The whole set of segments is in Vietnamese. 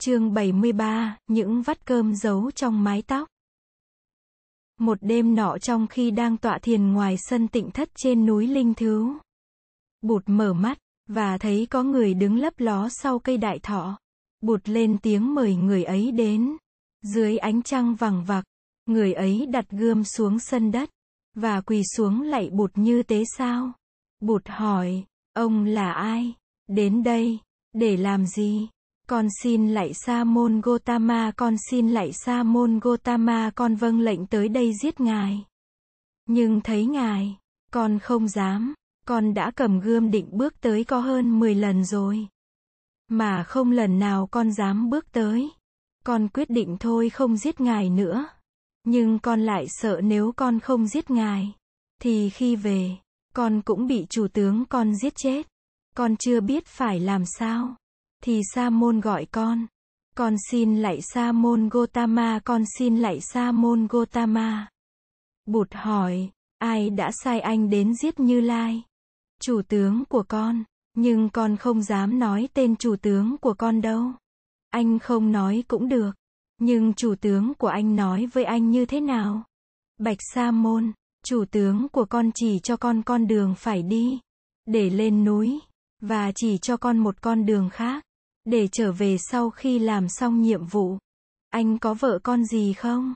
Chương 73, những vắt cơm giấu trong mái tóc. Một đêm nọ, trong khi đang tọa thiền ngoài sân tịnh thất trên núi Linh Thứ, Bụt mở mắt và thấy có người đứng lấp ló sau cây đại thọ. Bụt lên tiếng mời người ấy đến. Dưới ánh trăng vàng vặc, người ấy đặt gươm xuống sân đất và quỳ xuống lạy Bụt như tế sao. Bụt hỏi, ông là ai? Đến đây để làm gì? Con xin lạy Sa môn Gotama, con xin lạy Sa môn Gotama, con vâng lệnh tới đây giết ngài. Nhưng thấy ngài, con không dám, con đã cầm gươm định bước tới có hơn 10 lần rồi, mà không lần nào con dám bước tới. Con quyết định thôi không giết ngài nữa, nhưng con lại sợ nếu con không giết ngài, thì khi về, con cũng bị chủ tướng con giết chết. Con chưa biết phải làm sao, thì Sa môn gọi con xin lạy Sa môn Gotama, con xin lạy Sa môn Gotama. Bụt hỏi, ai đã sai anh đến giết Như Lai, chủ tướng của con? Nhưng con không dám nói tên chủ tướng của con đâu. Anh không nói cũng được, nhưng chủ tướng của anh nói với anh như thế nào? Bạch Sa môn, chủ tướng của con chỉ cho con đường phải đi để lên núi, và chỉ cho con một con đường khác để trở về sau khi làm xong nhiệm vụ. Anh có vợ con gì không?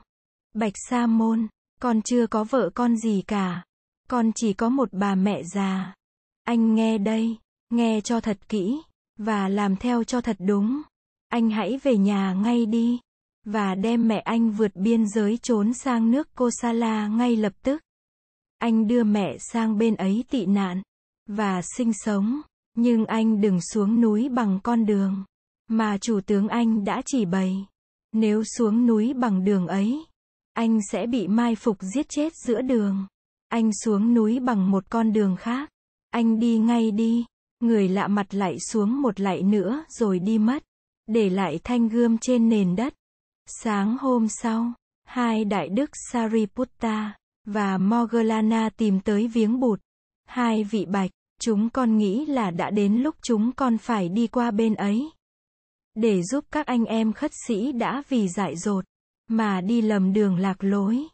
Bạch Sa môn, con chưa có vợ con gì cả, con chỉ có một bà mẹ già. Anh nghe đây, nghe cho thật kỹ và làm theo cho thật đúng. Anh hãy về nhà ngay đi, và đem mẹ anh vượt biên giới trốn sang nước Kosala ngay lập tức. Anh đưa mẹ sang bên ấy tị nạn và sinh sống. Nhưng anh đừng xuống núi bằng con đường mà chủ tướng anh đã chỉ bày. Nếu xuống núi bằng đường ấy, anh sẽ bị mai phục giết chết giữa đường. Anh xuống núi bằng một con đường khác. Anh đi ngay đi. Người lạ mặt lại xuống một lạy nữa rồi đi mất, để lại thanh gươm trên nền đất. Sáng hôm sau, hai đại đức Sariputta và Moggallana tìm tới viếng Bụt. Hai vị bạch, chúng con nghĩ là đã đến lúc chúng con phải đi qua bên ấy, để giúp các anh em khất sĩ đã vì dại dột mà đi lầm đường lạc lối.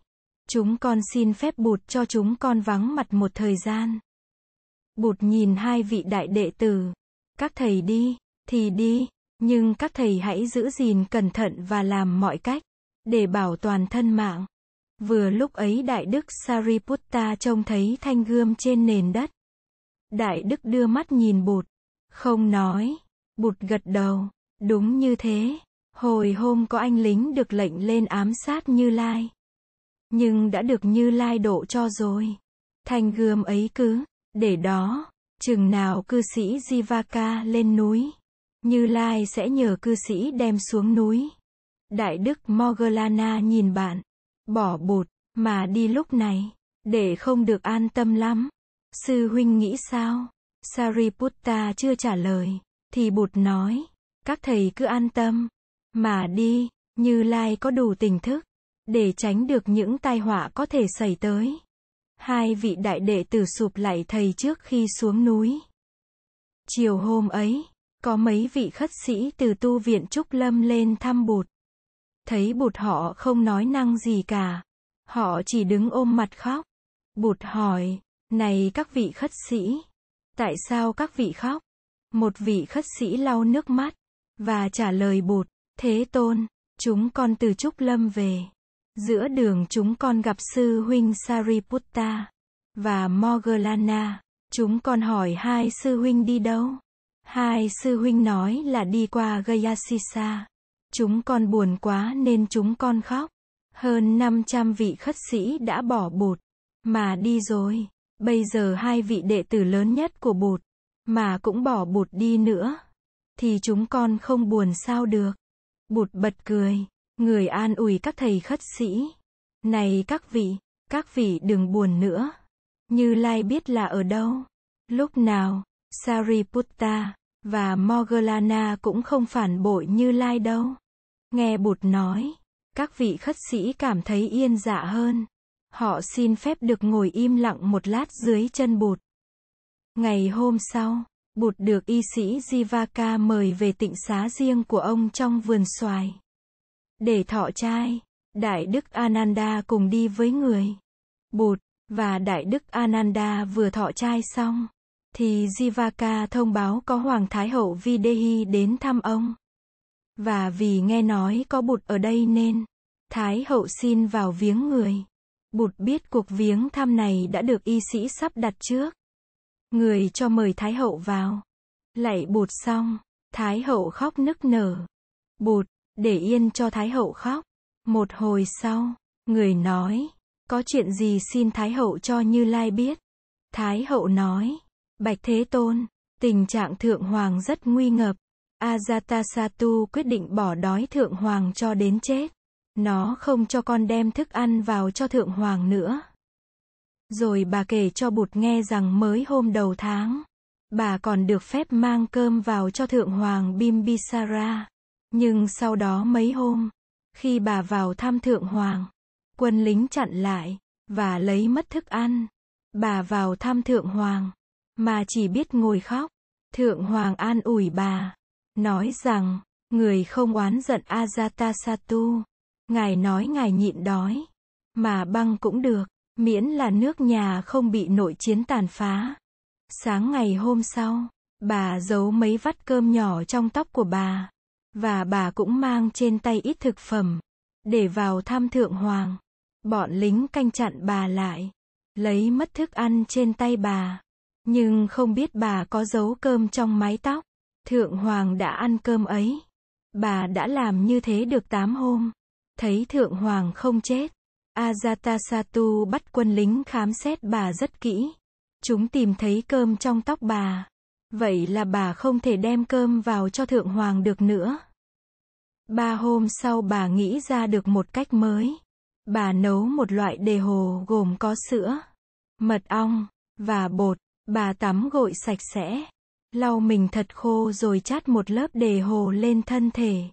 Chúng con xin phép Bụt cho chúng con vắng mặt một thời gian. Bụt nhìn hai vị đại đệ tử. Các thầy đi, thì đi, nhưng các thầy hãy giữ gìn cẩn thận và làm mọi cách để bảo toàn thân mạng. Vừa lúc ấy đại đức Sariputta trông thấy thanh gươm trên nền đất. Đại đức đưa mắt nhìn Bụt, không nói. Bụt gật đầu, đúng như thế. Hồi hôm có anh lính được lệnh lên ám sát Như Lai, nhưng đã được Như Lai độ cho rồi. Thanh gươm ấy cứ để đó, chừng nào cư sĩ Jivaka lên núi, Như Lai sẽ nhờ cư sĩ đem xuống núi. Đại đức Moggallana nhìn bạn, bỏ Bụt mà đi lúc này, để không được an tâm lắm. Sư huynh nghĩ sao? Sariputta chưa trả lời, thì Bụt nói, các thầy cứ an tâm mà đi. Như Lai có đủ tỉnh thức để tránh được những tai họa có thể xảy tới. Hai vị đại đệ tử sụp lạy thầy trước khi xuống núi. Chiều hôm ấy, có mấy vị khất sĩ từ tu viện Trúc Lâm lên thăm Bụt. Thấy Bụt họ không nói năng gì cả, họ chỉ đứng ôm mặt khóc. Bụt hỏi, này các vị khất sĩ, tại sao các vị khóc? Một vị khất sĩ lau nước mắt và trả lời Bụt, Thế Tôn, chúng con từ Trúc Lâm về. Giữa đường chúng con gặp sư huynh Sariputta và Moggallana. Chúng con hỏi hai sư huynh đi đâu. Hai sư huynh nói là đi qua Gaya Sisa. Chúng con buồn quá nên chúng con khóc. Hơn 500 vị khất sĩ đã bỏ Bụt mà đi rồi. Bây giờ hai vị đệ tử lớn nhất của Bụt mà cũng bỏ Bụt đi nữa, thì chúng con không buồn sao được. Bụt bật cười, người an ủi các thầy khất sĩ. Này các vị đừng buồn nữa. Như Lai biết là ở đâu, lúc nào. Sariputta và Moggallana cũng không phản bội Như Lai đâu. Nghe Bụt nói, các vị khất sĩ cảm thấy yên dạ hơn. Họ xin phép được ngồi im lặng một lát dưới chân Bụt. Ngày hôm sau, Bụt được y sĩ Jivaka mời về tịnh xá riêng của ông trong vườn xoài. Để thọ trai, Đại Đức Ananda cùng đi với người. Bụt và Đại Đức Ananda vừa thọ trai xong, thì Jivaka thông báo có Hoàng Thái Hậu Videhi đến thăm ông. Và vì nghe nói có Bụt ở đây nên, Thái Hậu xin vào viếng người. Bụt biết cuộc viếng thăm này đã được y sĩ sắp đặt trước. Người cho mời Thái Hậu vào. Lạy Bụt xong, Thái Hậu khóc nức nở. Bụt, để yên cho Thái Hậu khóc. Một hồi sau, người nói, có chuyện gì xin Thái Hậu cho Như Lai biết. Thái Hậu nói, Bạch Thế Tôn, tình trạng Thượng Hoàng rất nguy ngập. Ajatasattu quyết định bỏ đói Thượng Hoàng cho đến chết. Nó không cho con đem thức ăn vào cho Thượng Hoàng nữa. Rồi bà kể cho Bụt nghe rằng mới hôm đầu tháng, bà còn được phép mang cơm vào cho Thượng Hoàng Bimbisara. Nhưng sau đó mấy hôm, khi bà vào thăm Thượng Hoàng, quân lính chặn lại, và lấy mất thức ăn. Bà vào thăm Thượng Hoàng, mà chỉ biết ngồi khóc. Thượng Hoàng an ủi bà, nói rằng, người không oán giận Ajatasattu. Ngài nói ngài nhịn đói, mà băng cũng được, miễn là nước nhà không bị nội chiến tàn phá. Sáng ngày hôm sau, bà giấu mấy vắt cơm nhỏ trong tóc của bà, và bà cũng mang trên tay ít thực phẩm, để vào thăm Thượng Hoàng. Bọn lính canh chặn bà lại, lấy mất thức ăn trên tay bà, nhưng không biết bà có giấu cơm trong mái tóc. Thượng Hoàng đã ăn cơm ấy. Bà đã làm như thế được 8 hôm. Thấy Thượng Hoàng không chết, Ajatasattu bắt quân lính khám xét bà rất kỹ. Chúng tìm thấy cơm trong tóc bà. Vậy là bà không thể đem cơm vào cho Thượng Hoàng được nữa. 3 hôm sau bà nghĩ ra được một cách mới. Bà nấu một loại đề hồ gồm có sữa, mật ong, và bột. Bà tắm gội sạch sẽ, lau mình thật khô rồi chát một lớp đề hồ lên thân thể.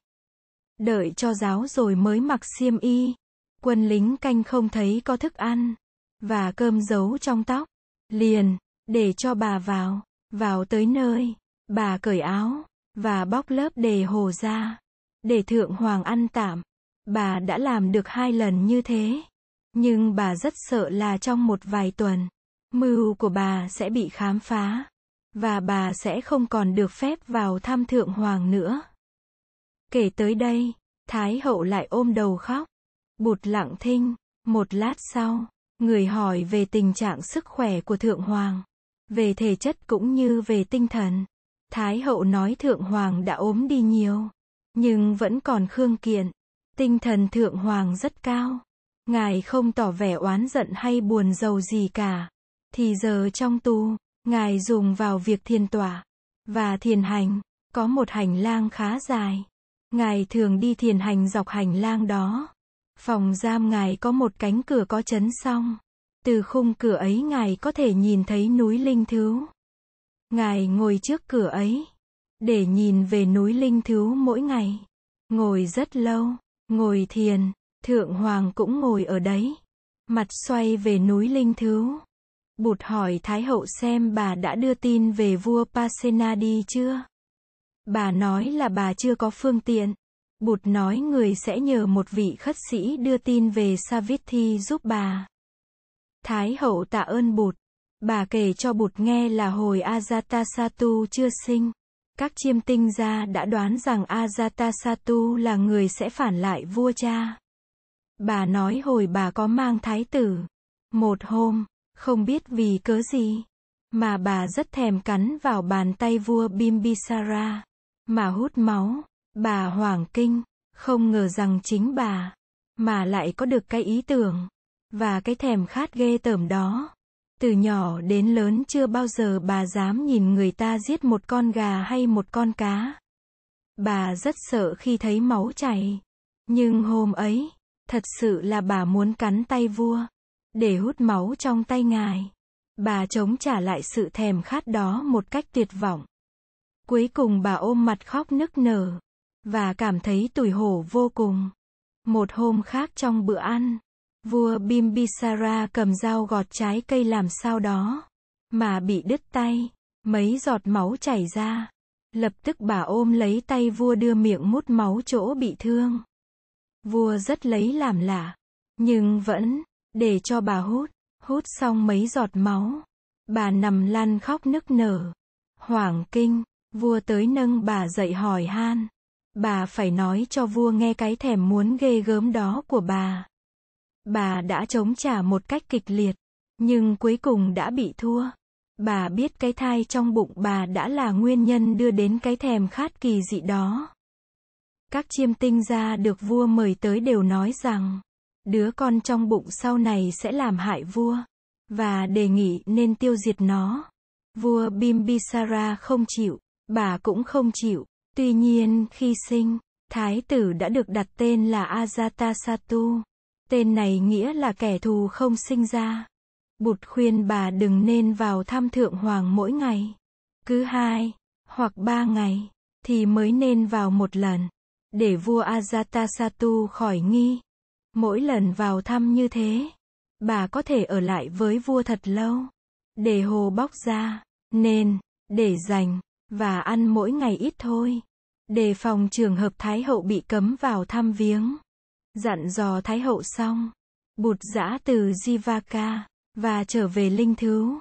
Đợi cho ráo rồi mới mặc xiêm y. Quân lính canh không thấy có thức ăn, và cơm giấu trong tóc. Liền, để cho bà vào. Vào tới nơi, bà cởi áo, và bóc lớp đề hồ ra, để Thượng Hoàng ăn tạm. Bà đã làm được 2 lần như thế. Nhưng bà rất sợ là trong một vài tuần, mưu của bà sẽ bị khám phá, và bà sẽ không còn được phép vào thăm Thượng Hoàng nữa. Kể tới đây, Thái Hậu lại ôm đầu khóc. Bụt lặng thinh, một lát sau, người hỏi về tình trạng sức khỏe của Thượng Hoàng, về thể chất cũng như về tinh thần. Thái Hậu nói Thượng Hoàng đã ốm đi nhiều, nhưng vẫn còn khương kiện. Tinh thần Thượng Hoàng rất cao. Ngài không tỏ vẻ oán giận hay buồn rầu gì cả. Thì giờ trong tu, Ngài dùng vào việc thiền tọa, và thiền hành. Có một hành lang khá dài. Ngài thường đi thiền hành dọc hành lang đó. Phòng giam Ngài có một cánh cửa có chấn song. Từ khung cửa ấy Ngài có thể nhìn thấy núi Linh Thứ. Ngài ngồi trước cửa ấy, để nhìn về núi Linh Thứ mỗi ngày. Ngồi rất lâu, ngồi thiền. Thượng Hoàng cũng ngồi ở đấy, mặt xoay về núi Linh Thứ. Bụt hỏi Thái Hậu xem bà đã đưa tin về vua Pasenadi chưa. Bà nói là bà chưa có phương tiện. Bụt nói người sẽ nhờ một vị khất sĩ đưa tin về Savithi giúp bà. Thái Hậu tạ ơn Bụt. Bà kể cho Bụt nghe là hồi Ajatasattu chưa sinh, các chiêm tinh gia đã đoán rằng Ajatasattu là người sẽ phản lại vua cha. Bà nói hồi bà có mang thái tử. Một hôm, không biết vì cớ gì, mà bà rất thèm cắn vào bàn tay vua Bimbisara, mà hút máu. Bà hoảng kinh, không ngờ rằng chính bà, mà lại có được cái ý tưởng, và cái thèm khát ghê tởm đó. Từ nhỏ đến lớn chưa bao giờ bà dám nhìn người ta giết một con gà hay một con cá. Bà rất sợ khi thấy máu chảy. Nhưng hôm ấy, thật sự là bà muốn cắn tay vua, để hút máu trong tay ngài. Bà chống trả lại sự thèm khát đó một cách tuyệt vọng. Cuối cùng bà ôm mặt khóc nức nở, và cảm thấy tủi hổ vô cùng. Một hôm khác trong bữa ăn, vua Bimbisara cầm dao gọt trái cây làm sao đó, mà bị đứt tay, Mấy giọt máu chảy ra. Lập tức bà ôm lấy tay vua đưa miệng mút máu chỗ bị thương. Vua rất lấy làm lạ, nhưng vẫn để cho bà hút. Hút xong mấy giọt máu, bà nằm lăn khóc nức nở. Hoảng kinh, vua tới nâng bà dậy hỏi han. Bà phải nói cho vua nghe cái thèm muốn ghê gớm đó của bà. Bà đã chống trả một cách kịch liệt, nhưng cuối cùng đã bị thua. Bà biết cái thai trong bụng bà đã là nguyên nhân đưa đến cái thèm khát kỳ dị đó. Các chiêm tinh gia được vua mời tới đều nói rằng, đứa con trong bụng sau này sẽ làm hại vua, và đề nghị nên tiêu diệt nó. Vua Bimbisara không chịu, bà cũng không chịu. Tuy nhiên, khi sinh, thái tử đã được đặt tên là Ajatasattu. Tên này nghĩa là kẻ thù không sinh ra. Bụt khuyên bà đừng nên vào thăm Thượng Hoàng mỗi ngày. Cứ 2 hoặc 3 ngày, thì mới nên vào một lần, để vua Ajatasattu khỏi nghi. Mỗi lần vào thăm như thế, bà có thể ở lại với vua thật lâu, để hồ bóc ra, nên, để dành, và ăn mỗi ngày ít thôi, để phòng trường hợp Thái hậu bị cấm vào thăm viếng. Dặn dò Thái hậu xong, Bụt giã từ Jivaka, và trở về Linh Thứ.